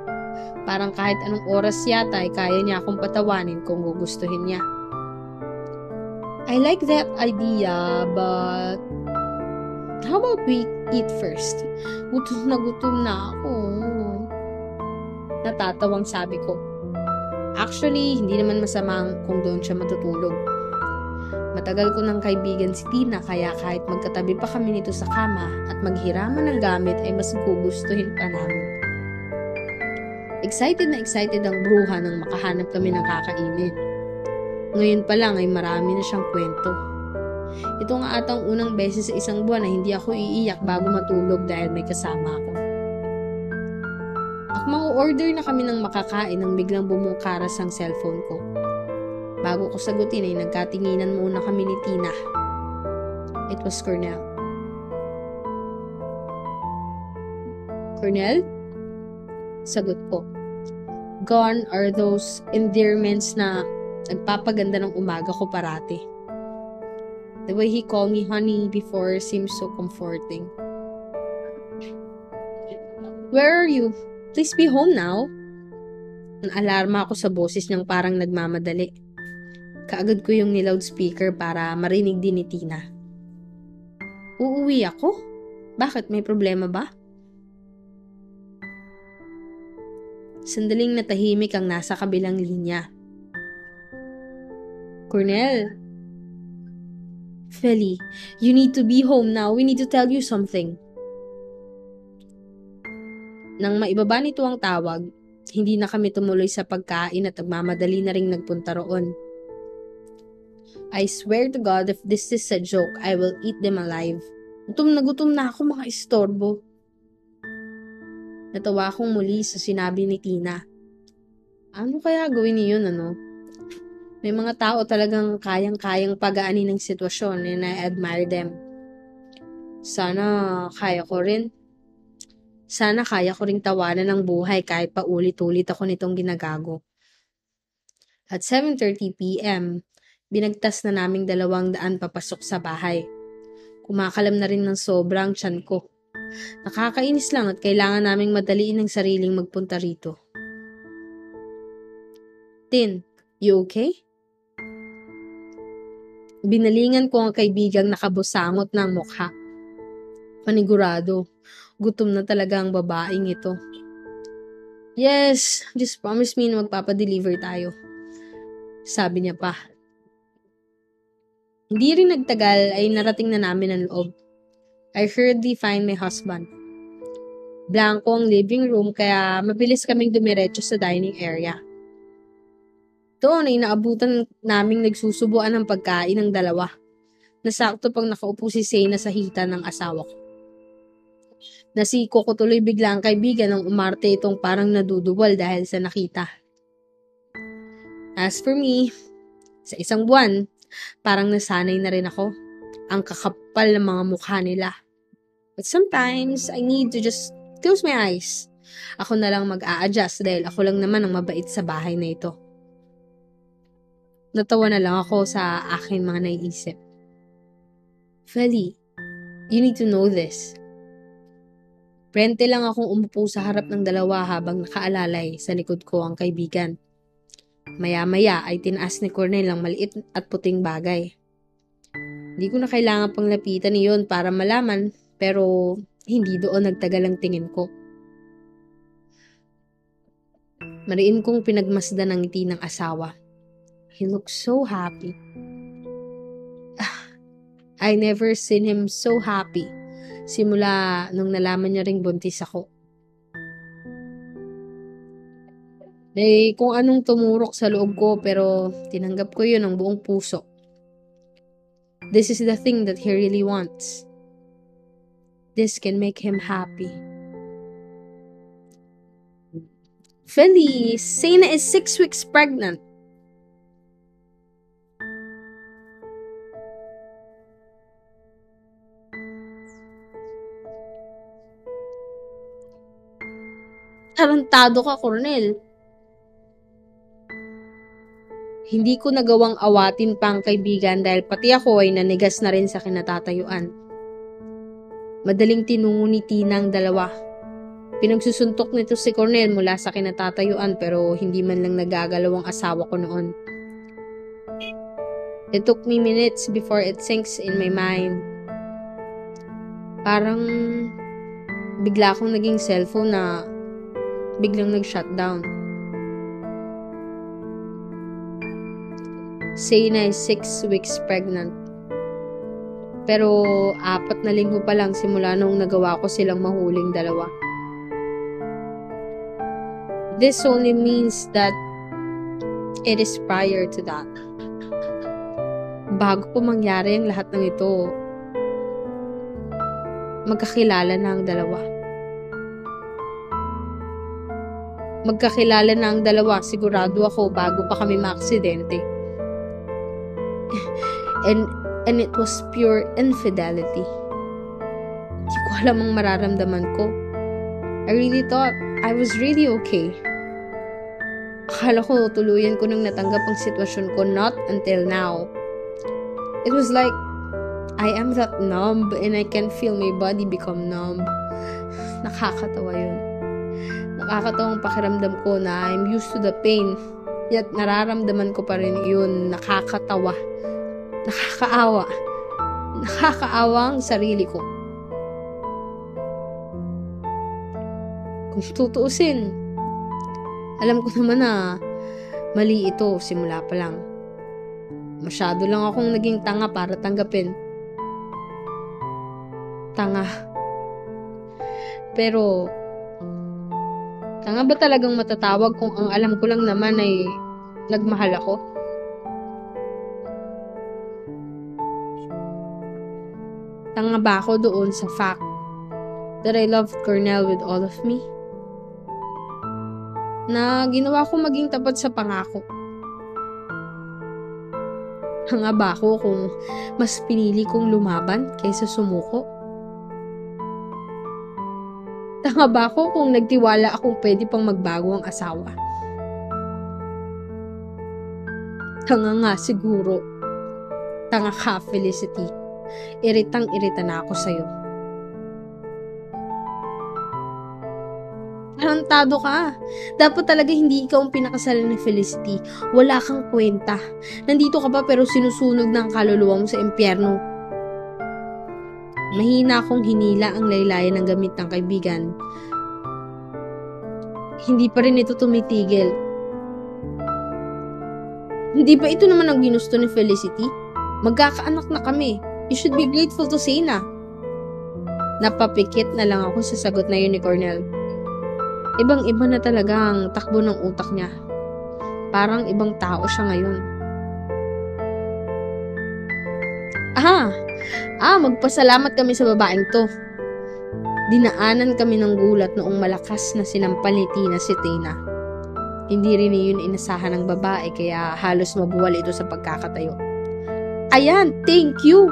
Parang kahit anong oras yata ay kaya niya akong patawanin kung gugustuhin niya. I like that idea, but how about we eat first? Gutom na ako. Natatawang sabi ko. Actually, hindi naman masamang kung doon siya matutulog. Matagal ko ng kaibigan si Tina kaya kahit magkatabi pa kami nito sa kama at maghiraman ng gamit ay mas gugustuhin pa namin. Excited na excited ang bruha nang makahanap kami ng kakainin. Ngayon pa lang ay marami na siyang kwento. Ito nga atang unang beses sa isang buwan na hindi ako iiyak bago matulog dahil may kasama ako. Mag-order na kami ng makakain nang biglang bumungkaras ang cellphone ko. Bago ko sagutin ay nagkatinginan muna kami ni Tina. It was Cornell. Cornell? Sagot ko. Gone are those endearments na nagpapaganda ng umaga ko parati. The way he called me honey before seems so comforting. Where are you? Please be home now. Naalarma ako sa boses niyang parang nagmamadali. Kaagad ko yung ni-loudspeaker para marinig din ni Tina. Uuwi ako? Bakit? May problema ba? Sandaling natahimik ang nasa kabilang linya. Cornell. Feli, you need to be home now. We need to tell you something. Nang maibaba nito ang tawag, hindi na kami tumuloy sa pagkain at nagmamadali na ring nagpunta roon. I swear to God, if this is a joke, I will eat them alive. Gutom na ako, mga istorbo. Natawa akong muli sa sinabi ni Tina. Ano kaya gawin niyo yun, ano? May mga tao talagang kayang-kayang pagaanin ng sitwasyon and I admire them. Sana kaya ko ring tawanan ng buhay kahit pa ulit-ulit ako nitong ginagago. At 7:30 p.m, binagtas na naming 200 papasok sa bahay. Kumakalam na rin ng sobrang tiyan ko. Nakakainis lang at kailangan naming madaliin ang sariling magpunta rito. Tin, you okay? Binalingan ko ang kaibigang nakabusangot ng mukha. Panigurado. Gutom na talaga ang babaeng ito. Yes, just promise me na magpapadeliver tayo. Sabi niya pa. Hindi rin nagtagal ay narating na namin ang loob. I hurriedly find my husband. Blanco ang living room kaya mabilis kaming dumiretso sa dining area. Doon ay naabutan naming nagsusubuan ng pagkain ng dalawa. Nasakto pang nakaupo si Sina sa hita ng asawa ko. Nasiko ko tuloy bigla ang kaibigan ng umarte itong parang naduduwal dahil sa nakita. As for me, sa isang buwan, parang nasanay na rin ako. Ang kakapal ng mga mukha nila. But sometimes, I need to just close my eyes. Ako na lang mag-a-adjust dahil ako lang naman ang mabait sa bahay na ito. Natawa na lang ako sa akin mga naiisip. Feli, you need to know this. Prente lang akong umupo sa harap ng dalawa habang nakaalalay sa likod ko ang kaibigan. Maya-maya ay tinaas ni Cornell ang maliit at puting bagay. Hindi ko na kailangan pang lapitan iyon para malaman, pero hindi doon nagtagal ang tingin ko. Mariin kong pinagmasdan ang ngiti ng asawa. He looks so happy. I never seen him so happy. Simula nung nalaman niya ring buntis ako. May kung anong tumurok sa loob ko pero tinanggap ko yun ng buong puso. This is the thing that he really wants. This can make him happy. Feliz, Sina is 6 weeks pregnant. Tarantado ka, Cornell. Hindi ko nagawang awatin pa ang kaibigan dahil pati ako ay nanigas na rin sa kinatatayuan. Madaling tinungo ni Tina ang dalawa. Pinagsusuntok nito si Cornell mula sa kinatatayuan pero hindi man lang nagagalaw ang asawa ko noon. It took me minutes before it sinks in my mind. Parang bigla akong naging cellphone na biglang nag-shutdown. Sina is 6 weeks pregnant. Pero 4 na linggo pa lang simula nung nagawa ko silang mahuling dalawa. This only means that it is prior to that. Bago po mangyari ang lahat ng ito, magkakilala na ang dalawa. Magkakilala na ang dalawa, sigurado ako, bago pa kami maaksidente. And it was pure infidelity. Hindi ko alam ang mararamdaman ko. I really thought I was really okay. Akala ko tuluyan ko nang natanggap ang sitwasyon ko, not until now. It was like, I am that numb and I can feel my body become numb. Nakakatawa yun. Nakakatawang pakiramdam ko na I'm used to the pain, yet nararamdaman ko pa rin yun. Nakakatawa. Nakakaawa. Nakakaawa ang sarili ko. Kung tutuusin, alam ko naman na mali ito simula pa lang. Masyado lang akong naging tanga para tanggapin. Tanga. Pero tanga ba talagang matatawag kung ang alam ko lang naman ay nagmahal ako? Tanga ba ako doon sa fact that I loved Cornell with all of me? Na ginawa ko maging tapat sa pangako. Tanga ba ako kung mas pinili kong lumaban kaysa sumuko? Tanga ba ako kung nagtiwala akong pwede pang magbago ang asawa? Tanga nga siguro. Tanga ka, Felicity. Iritang-irita na ako sa'yo. Tarantado ka. Dapat talaga hindi ikaw ang pinakasalan ni Felicity. Wala kang kwenta. Nandito ka pa pero sinusunog ng kaluluwa mo sa impyerno. Mahina akong hinila ang laylayan ng gamit ng kaibigan. Hindi pa rin ito tumitigil. Hindi ba ito naman ang ginusto ni Felicity? Magkakaanak na kami. You should be grateful to Sina. Napapikit na lang ako sa sagot na yun ni Cornell. Ibang-iba na talaga ang takbo ng utak niya. Parang ibang tao siya ngayon. Magpasalamat kami sa babaeng to. Dinaanan kami ng gulat noong malakas na sinampal ni Tina si Tina. Hindi rin yun inasahan ng babae kaya halos mabuwal ito sa pagkakatayo. Ayan, thank you!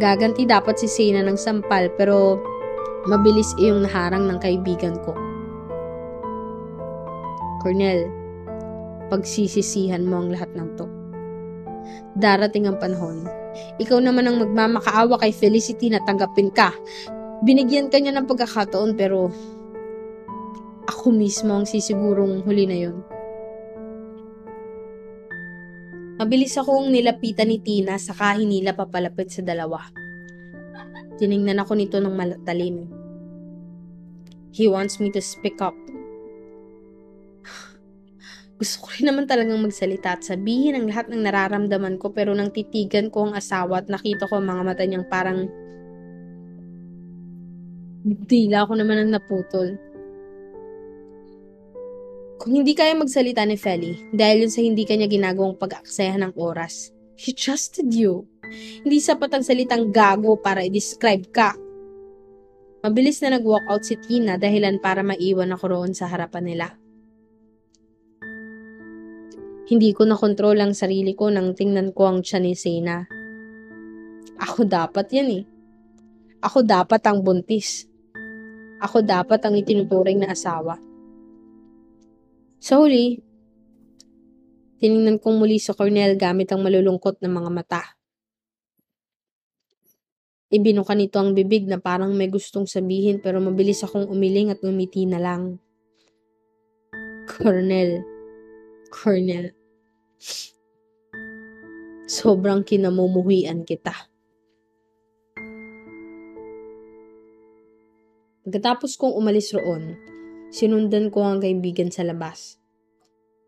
Gaganti dapat si Sina ng sampal pero mabilis iyong naharang ng kaibigan ko. Cornell, pagsisisihan mo ang lahat ng to. Darating ang panahon. Ikaw naman ang magmamakaawa kay Felicity na tanggapin ka. Binigyan ka niya ng pagkakataon pero ako mismo ang sisigurong huli na yun. Mabilis akong nilapitan ni Tina saka hinila papalapit sa dalawa. Tiningnan ako nito ng malatalim. He wants me to speak up. Gusto ko rin naman talagang magsalita at sabihin ang lahat ng nararamdaman ko pero nang titigan ko ang asawa at nakita ko ang mga mata niyang parang tila ako naman ang naputol. Kung hindi kaya magsalita ni Feli, dahil yun sa hindi kanya ginagawang pag-aksayahan ng oras, she trusted you. Hindi sapat ang salitang gago para i-describe ka. Mabilis na nag-walk out si Tina dahilan para maiwan ako roon sa harapan nila. Hindi ko nakontrol ang sarili ko nang tingnan ko ang tiyan ni Sina. Ako dapat yan eh. Ako dapat ang buntis. Ako dapat ang itinuturing na asawa. Sa huli, tinignan kong muli sa Cornell gamit ang malulungkot na mga mata. Ibinuka nito ang bibig na parang may gustong sabihin pero mabilis akong umiling at ngumiti na lang. Cornell. Cornell. Sobrang kinamumuhian kita. Pagkatapos kong umalis roon, sinundan ko ang kaibigan sa labas.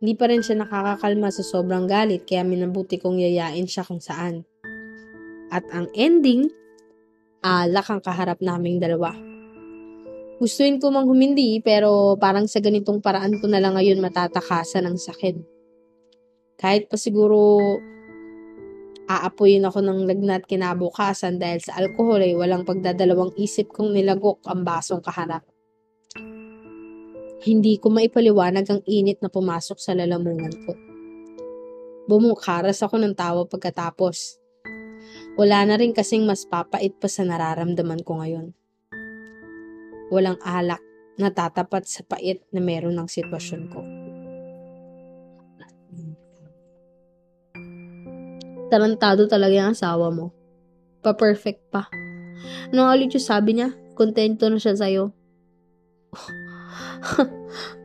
Hindi pa rin siya nakakakalma sa sobrang galit kaya minabuti kong yayain siya kung saan. At ang ending, alak ang kaharap naming dalawa. Gustuin ko mang humindi pero parang sa ganitong paraan ko na lang ngayon matatakasan ang sakit. Kahit pa siguro aapuyin ako ng lagnat kinabukasan dahil sa alkohol ay walang pagdadalawang isip kong nilagok ang basong kaharap. Hindi ko maipaliwanag ang init na pumasok sa lalamunan ko. Bumukaras ako ng tawa pagkatapos. Wala na rin kasing mas papait pa sa nararamdaman ko ngayon. Walang alak na tatapat sa pait na meron ng sitwasyon ko. Tarantado talaga yung asawa mo. Pa-perfect pa. Ano ulit yung sabi niya? Kontento na siya sa'yo.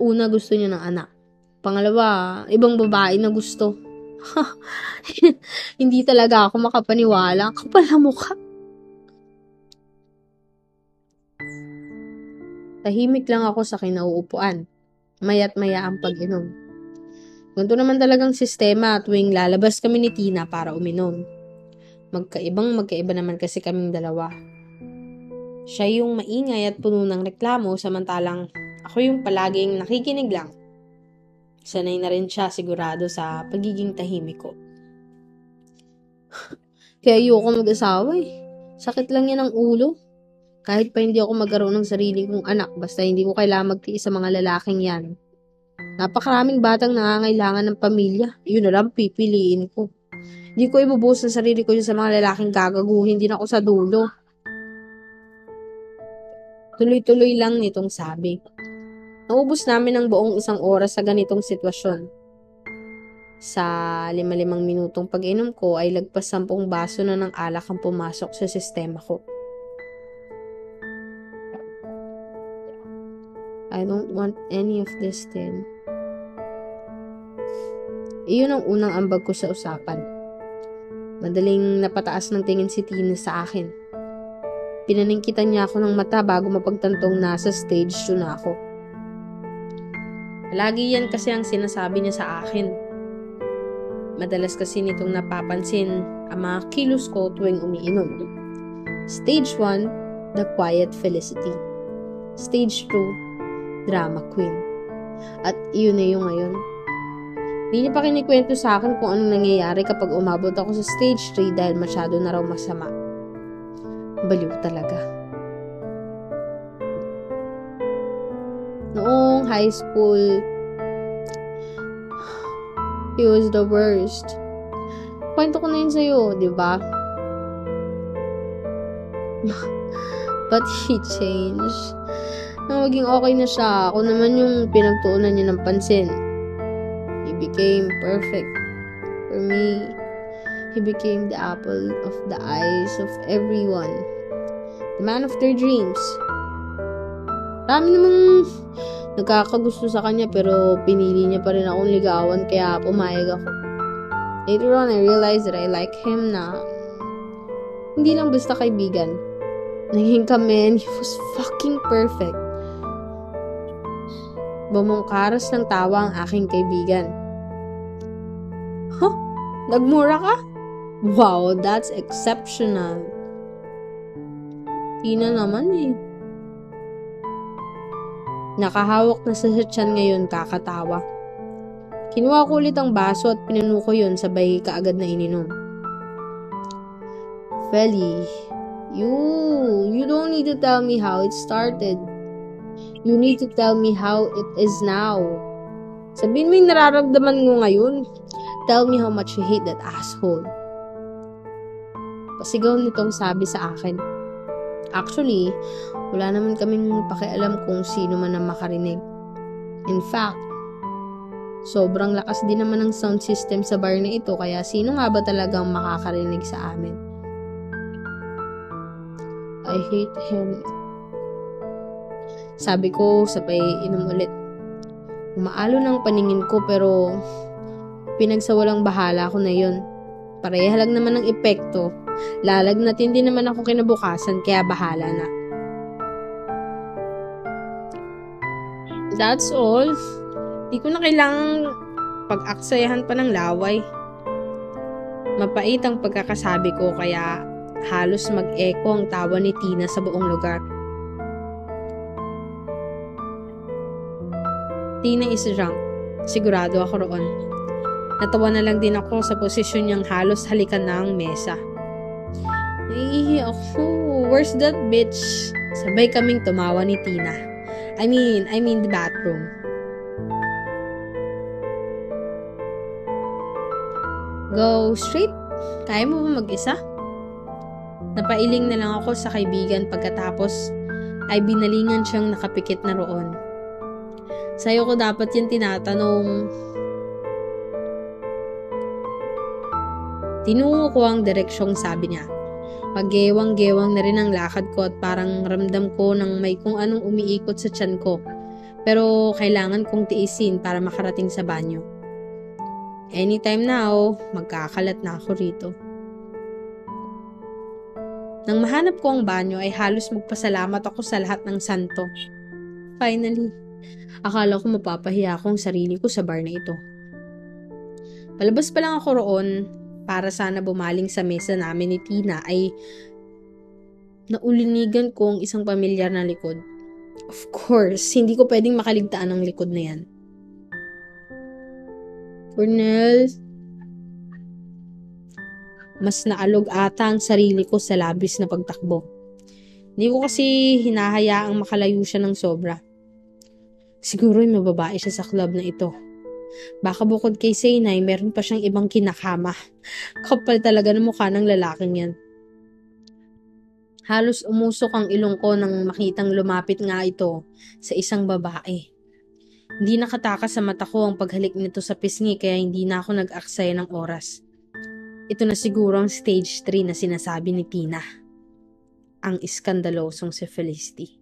Una, gusto niya ng anak. Pangalawa, ibang babae na gusto. Hindi talaga ako makapaniwala. Kapal na mukha. Tahimik lang ako sa kinauupuan. Maya't maya ang pag-inom. Ganito naman talagang sistema tuwing lalabas kami ni Tina para uminom. Magkaiba naman kasi kaming dalawa. Siya yung maingay at puno ng reklamo samantalang ako yung palaging nakikinig lang. Sanay na rin siya sigurado sa pagiging tahimik ko. Kaya ayoko mag-asawa eh. Sakit lang yan ang ulo. Kahit pa hindi ako magkaroon ng sarili kong anak, basta hindi ko kailangan magtiis sa mga lalaking yan. Napakaraming batang nangangailangan ng pamilya. Yun na lang pipiliin ko. Hindi ko ibubuhos ang sarili ko sa mga lalaking gagaguhin din ako sa dulo. Tuloy-tuloy lang nitong sabi. Naubos namin ang buong isang oras sa ganitong sitwasyon. Sa 5 minutong pag-inom ko ay lagpas 10 baso na ng alak ang pumasok sa sistema ko. I don't want any of this then. Iyon ang unang ambag ko sa usapan. Madaling napataas ng tingin si Tina sa akin. Pinaningkitan niya ako ng mata bago mapagtantong nasa stage 2 na ako. Lagi yan kasi ang sinasabi niya sa akin. Madalas kasi nitong napapansin ang mga kilos ko tuwing umiinom. Stage 1, The Quiet Felicity. Stage 2, Drama Queen. At iyon na yung ngayon. Hindi niya pa kinikwento sa akin kung anong nangyayari kapag umabot ako sa stage 3 dahil masyado na raw masama. Baliw talaga. Noong high school, he was the worst. Kwento ko na yun sa'yo, di ba? But he changed. Nang maging okay na siya, ako naman yung pinagtuunan niya ng pansin. Became perfect for me. He became the apple of the eyes of everyone. The man of their dreams. Marami namang nagkakagusto sa kanya pero pinili niya pa rin akong ligawan kaya pumayag ako. Later on, I realized that I like him na hindi lang basta kaibigan. Naging kami and he was fucking perfect. Bumungkaras ng tawa ang aking kaibigan. Huh? Nagmura ka? Wow, that's exceptional. Tina naman eh. Nakahawak na sa tiyan ngayon, kakatawa. Kinuha ko ulit ang baso at pinuno ko yun sabay kaagad na ininom. Feli, you don't need to tell me how it started. You need to tell me how it is now. Sabihin mo yung nararamdaman mo ngayon. Tell me how much you hate that asshole. Pasigaw nitong sabi sa akin. Actually, wala naman kaming pakialam kung sino man ang makarinig. In fact, sobrang lakas din naman ng sound system sa bar na ito kaya sino nga ba talagang makakarinig sa amin? I hate him. Sabi ko, sabay inom ulit. Umaalo ng paningin ko pero pinagsawalang bahala ko na yun. Pareha lang naman ng epekto. Lalagnatin din naman ako kinabukasan, kaya bahala na. That's all. Di ko na kailangang pag-aksayahan pa ng laway. Mapait ang pagkakasabi ko, kaya halos mag-echo ang tawa ni Tina sa buong lugar. Tina is drunk. Sigurado ako roon. Natawa na lang din ako sa posisyon niyang halos halikan na ang mesa. Naiihi ako. Where's that bitch? Sabay kaming tumawa ni Tina. I mean the bathroom. Go straight? Kaya mo ba mag-isa? Napailing na lang ako sa kaibigan pagkatapos ay binalingan siyang nakapikit na roon. Sa'yo ko dapat yung tinatanong. Tinungo ko ang direksyong sabi niya. Paggewang-gewang na rin ang lakad ko at parang ramdam ko ng may kung anong umiikot sa tiyan ko. Pero kailangan kong tiisin para makarating sa banyo. Anytime now, magkakalat na ako rito. Nang mahanap ko ang banyo ay halos magpasalamat ako sa lahat ng santo. Finally. Akala ko mapapahiya akong sarili ko sa bar na ito. Palabas pa lang ako roon para sana bumaling sa mesa namin ni Tina ay naulinigan ko ang isang pamilyar na likod. Of course, hindi ko pwedeng makaligtaan ang likod na yan. Cornell, mas naalog ata ang sarili ko sa labis na pagtakbo. Hindi ko kasi hinahayaang makalayo siya ng sobra. Siguro yung mababae siya sa club na ito. Baka bukod kay Sina, meron pa siyang ibang kinakama. Kapal talaga ng mukha ng lalaking yan. Halos umusok ang ilong ko nang makitang lumapit nga ito sa isang babae. Hindi nakatakas sa mata ko ang paghalik nito sa pisngi kaya hindi na ako nag-aksaya ng oras. Ito na siguro ang stage 3 na sinasabi ni Tina. Ang iskandalosong si Felicity.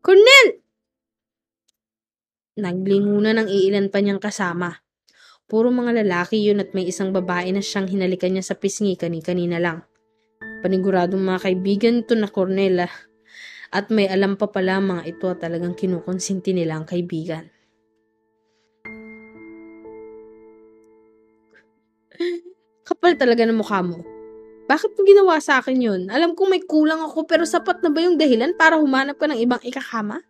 Cornell! Naglingunan ng iilan pa niyang kasama. Puro mga lalaki yun at may isang babae na siyang hinalikan niya sa pisngi kanina lang. Paniguradong mga kaibigan to na Cornela. At may alam pa pala mga ito at talagang kinukonsinti nila ang kaibigan. Kapal talaga ng mukha mo. Bakit mo ginawa sa akin yun? Alam kong may kulang ako pero sapat na ba yung dahilan para humanap ka ng ibang ikakama?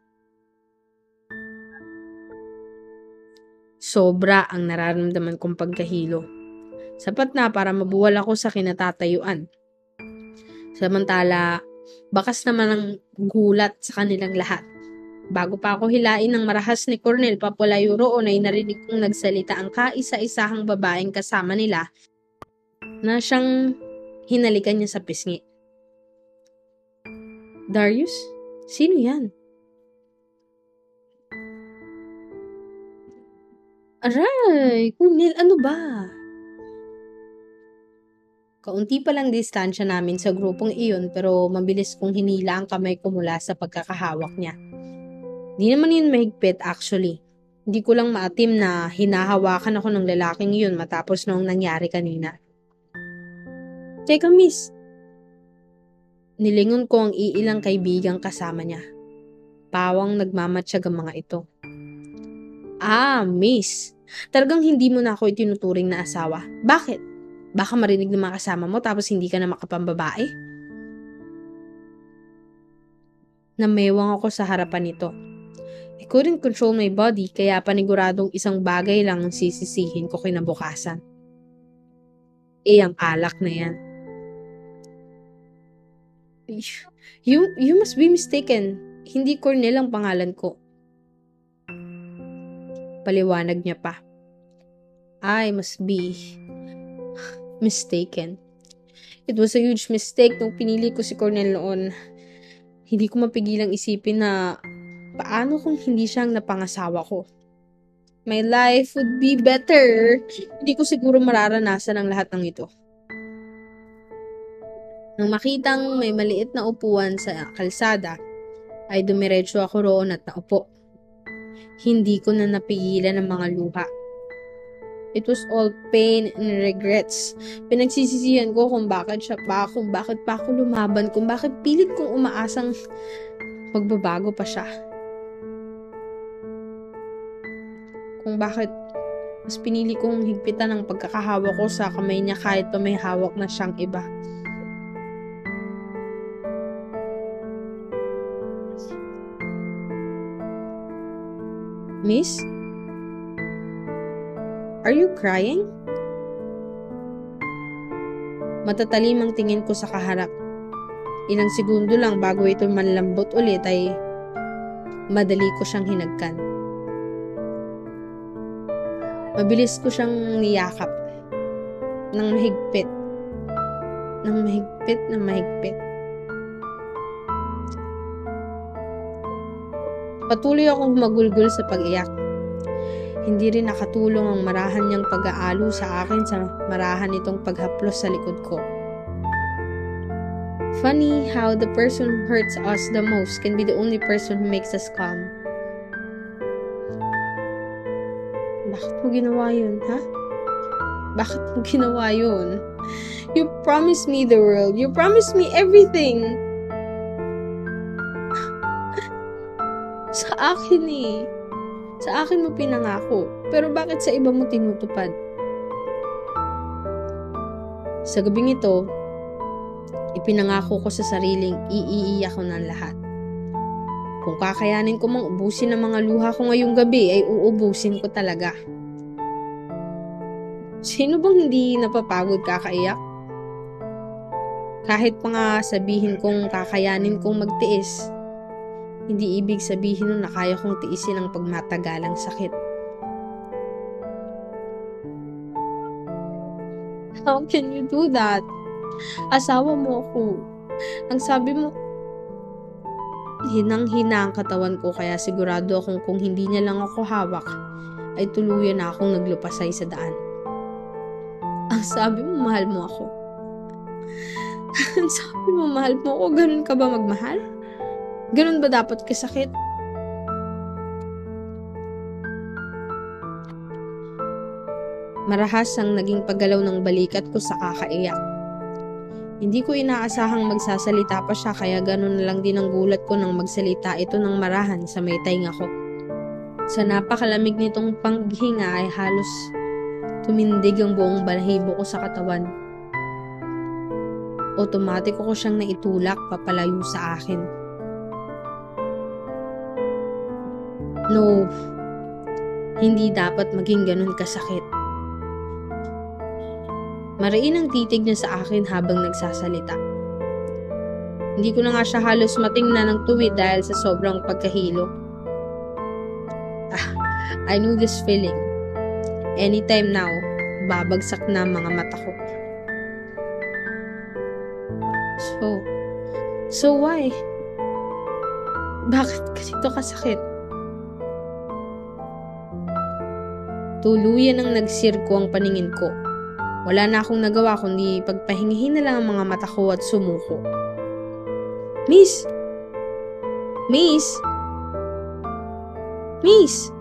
Sobra ang nararamdaman kong pagkahilo. Sapat na para mabuwal ako sa kinatatayuan. Samantala, bakas naman ang gulat sa kanilang lahat. Bago pa ako hilain ng marahas ni Cornell papalayo roon ay narinig kong nagsalita ang kaisa-isahang babaeng kasama nila na siyang hinalikan niya sa pisngi. Darius? Sino yan? Aray! Cornell, ano ba? Kaunti pa lang distansya namin sa grupong iyon pero mabilis kong hinila ang kamay ko mula sa pagkakahawak niya. Di naman yun mahigpit actually. Hindi ko lang maatim na hinahawakan ako ng lalaking yun matapos noong nangyari kanina. Teka miss. Nilingon ko ang iilang kaibigang kasama niya. Pawang nagmamatsyag ang mga ito. Ah, miss. Talagang hindi mo na ako itinuturing na asawa. Bakit? Baka marinig ng mga kasama mo tapos hindi ka na makapambabae? Namewang ako sa harapan nito. I couldn't control my body kaya paniguradong isang bagay lang ang sisisihin ko kinabukasan. Ang alak na yan. You must be mistaken. Hindi Cornell ang pangalan ko. Paliwanag niya pa. I must be mistaken. It was a huge mistake nung pinili ko si Cornell noon. Hindi ko mapigilang isipin na paano kung hindi siya ang napangasawa ko. My life would be better. Hindi ko siguro mararanasan ang lahat ng ito. Nang makitang may maliit na upuan sa kalsada, ay dumiretso ako roon at naupo. Hindi ko na napigilan ang mga luha. It was all pain and regrets. Pinagsisisihan ko kung bakit siya pa, kung bakit pa ako lumaban, kung bakit pilit kong umaasang magbabago pa siya. Kung bakit mas pinili kong higpitan ang pagkakahawak ko sa kamay niya kahit pa may hawak na siyang iba. Miss? Are you crying? Matatalim ang tingin ko sa kaharap. Ilang segundo lang bago ito manlambot ulit ay madali ko siyang hinagkan. Mabilis ko siyang niyakap ng mahigpit. Ng mahigpit, ng mahigpit. Patuloy akong magulgul sa pag-iyak. Hindi rin nakatulong ang marahan niyang pag-aalo sa akin sa marahan nitong paghaplos sa likod ko. Funny how the person who hurts us the most can be the only person who makes us calm. Bakit mo ginawa yun, ha? Bakit mo ginawa yun? You promised me the world. You promised me everything. Sa akin eh. Sa akin mo pinangako. Pero bakit sa iba mo tinutupad? Sa gabing ito, ipinangako ko sa sariling iiiyak ko ng lahat. Kung kakayanin ko mang ubusin ang mga luha ko ngayong gabi, ay uubusin ko talaga. Sino bang hindi napapagod kakaiyak? Kahit pa nga sabihin kong kakayanin kong magtiis, hindi ibig sabihin nun na kaya kong tiisin ang pagmatagalang sakit. How can you do that? Asawa mo ako. Ang sabi mo, hinang-hina ang katawan ko kaya sigurado akong kung hindi niya lang ako hawak ay tuluyan na akong naglupasay sa daan. Ang sabi mo mahal mo ako. Ang sabi mo mahal mo ako, ganun ka ba magmahal? Ganun ba dapat kasakit? Marahas ang naging paggalaw ng balikat ko sa kakaiyak. Hindi ko inaasahang magsasalita pa siya kaya gano'n na lang din ang gulat ko nang magsalita ito ng marahan sa may tainga ko. Sa napakalamig nitong panghinga ay halos tumindig ang buong balahibo ko sa katawan. Otomatiko ko siyang naitulak papalayo sa akin. No, Hindi dapat maging ganun kasakit. Mariin ang titig niya sa akin habang nagsasalita. Hindi ko na nga siya halos matingnan ng tuwid dahil sa sobrang pagkahilo. I know this feeling. Anytime now, babagsak na mga mata ko. So why? Bakit kasi ito kasakit? Tuluyan ang nagsirko ang paningin ko. Wala na akong nagawa kundi pagpahingihin na lang ang mga mata ko at sumuko. Miss! Miss! Miss!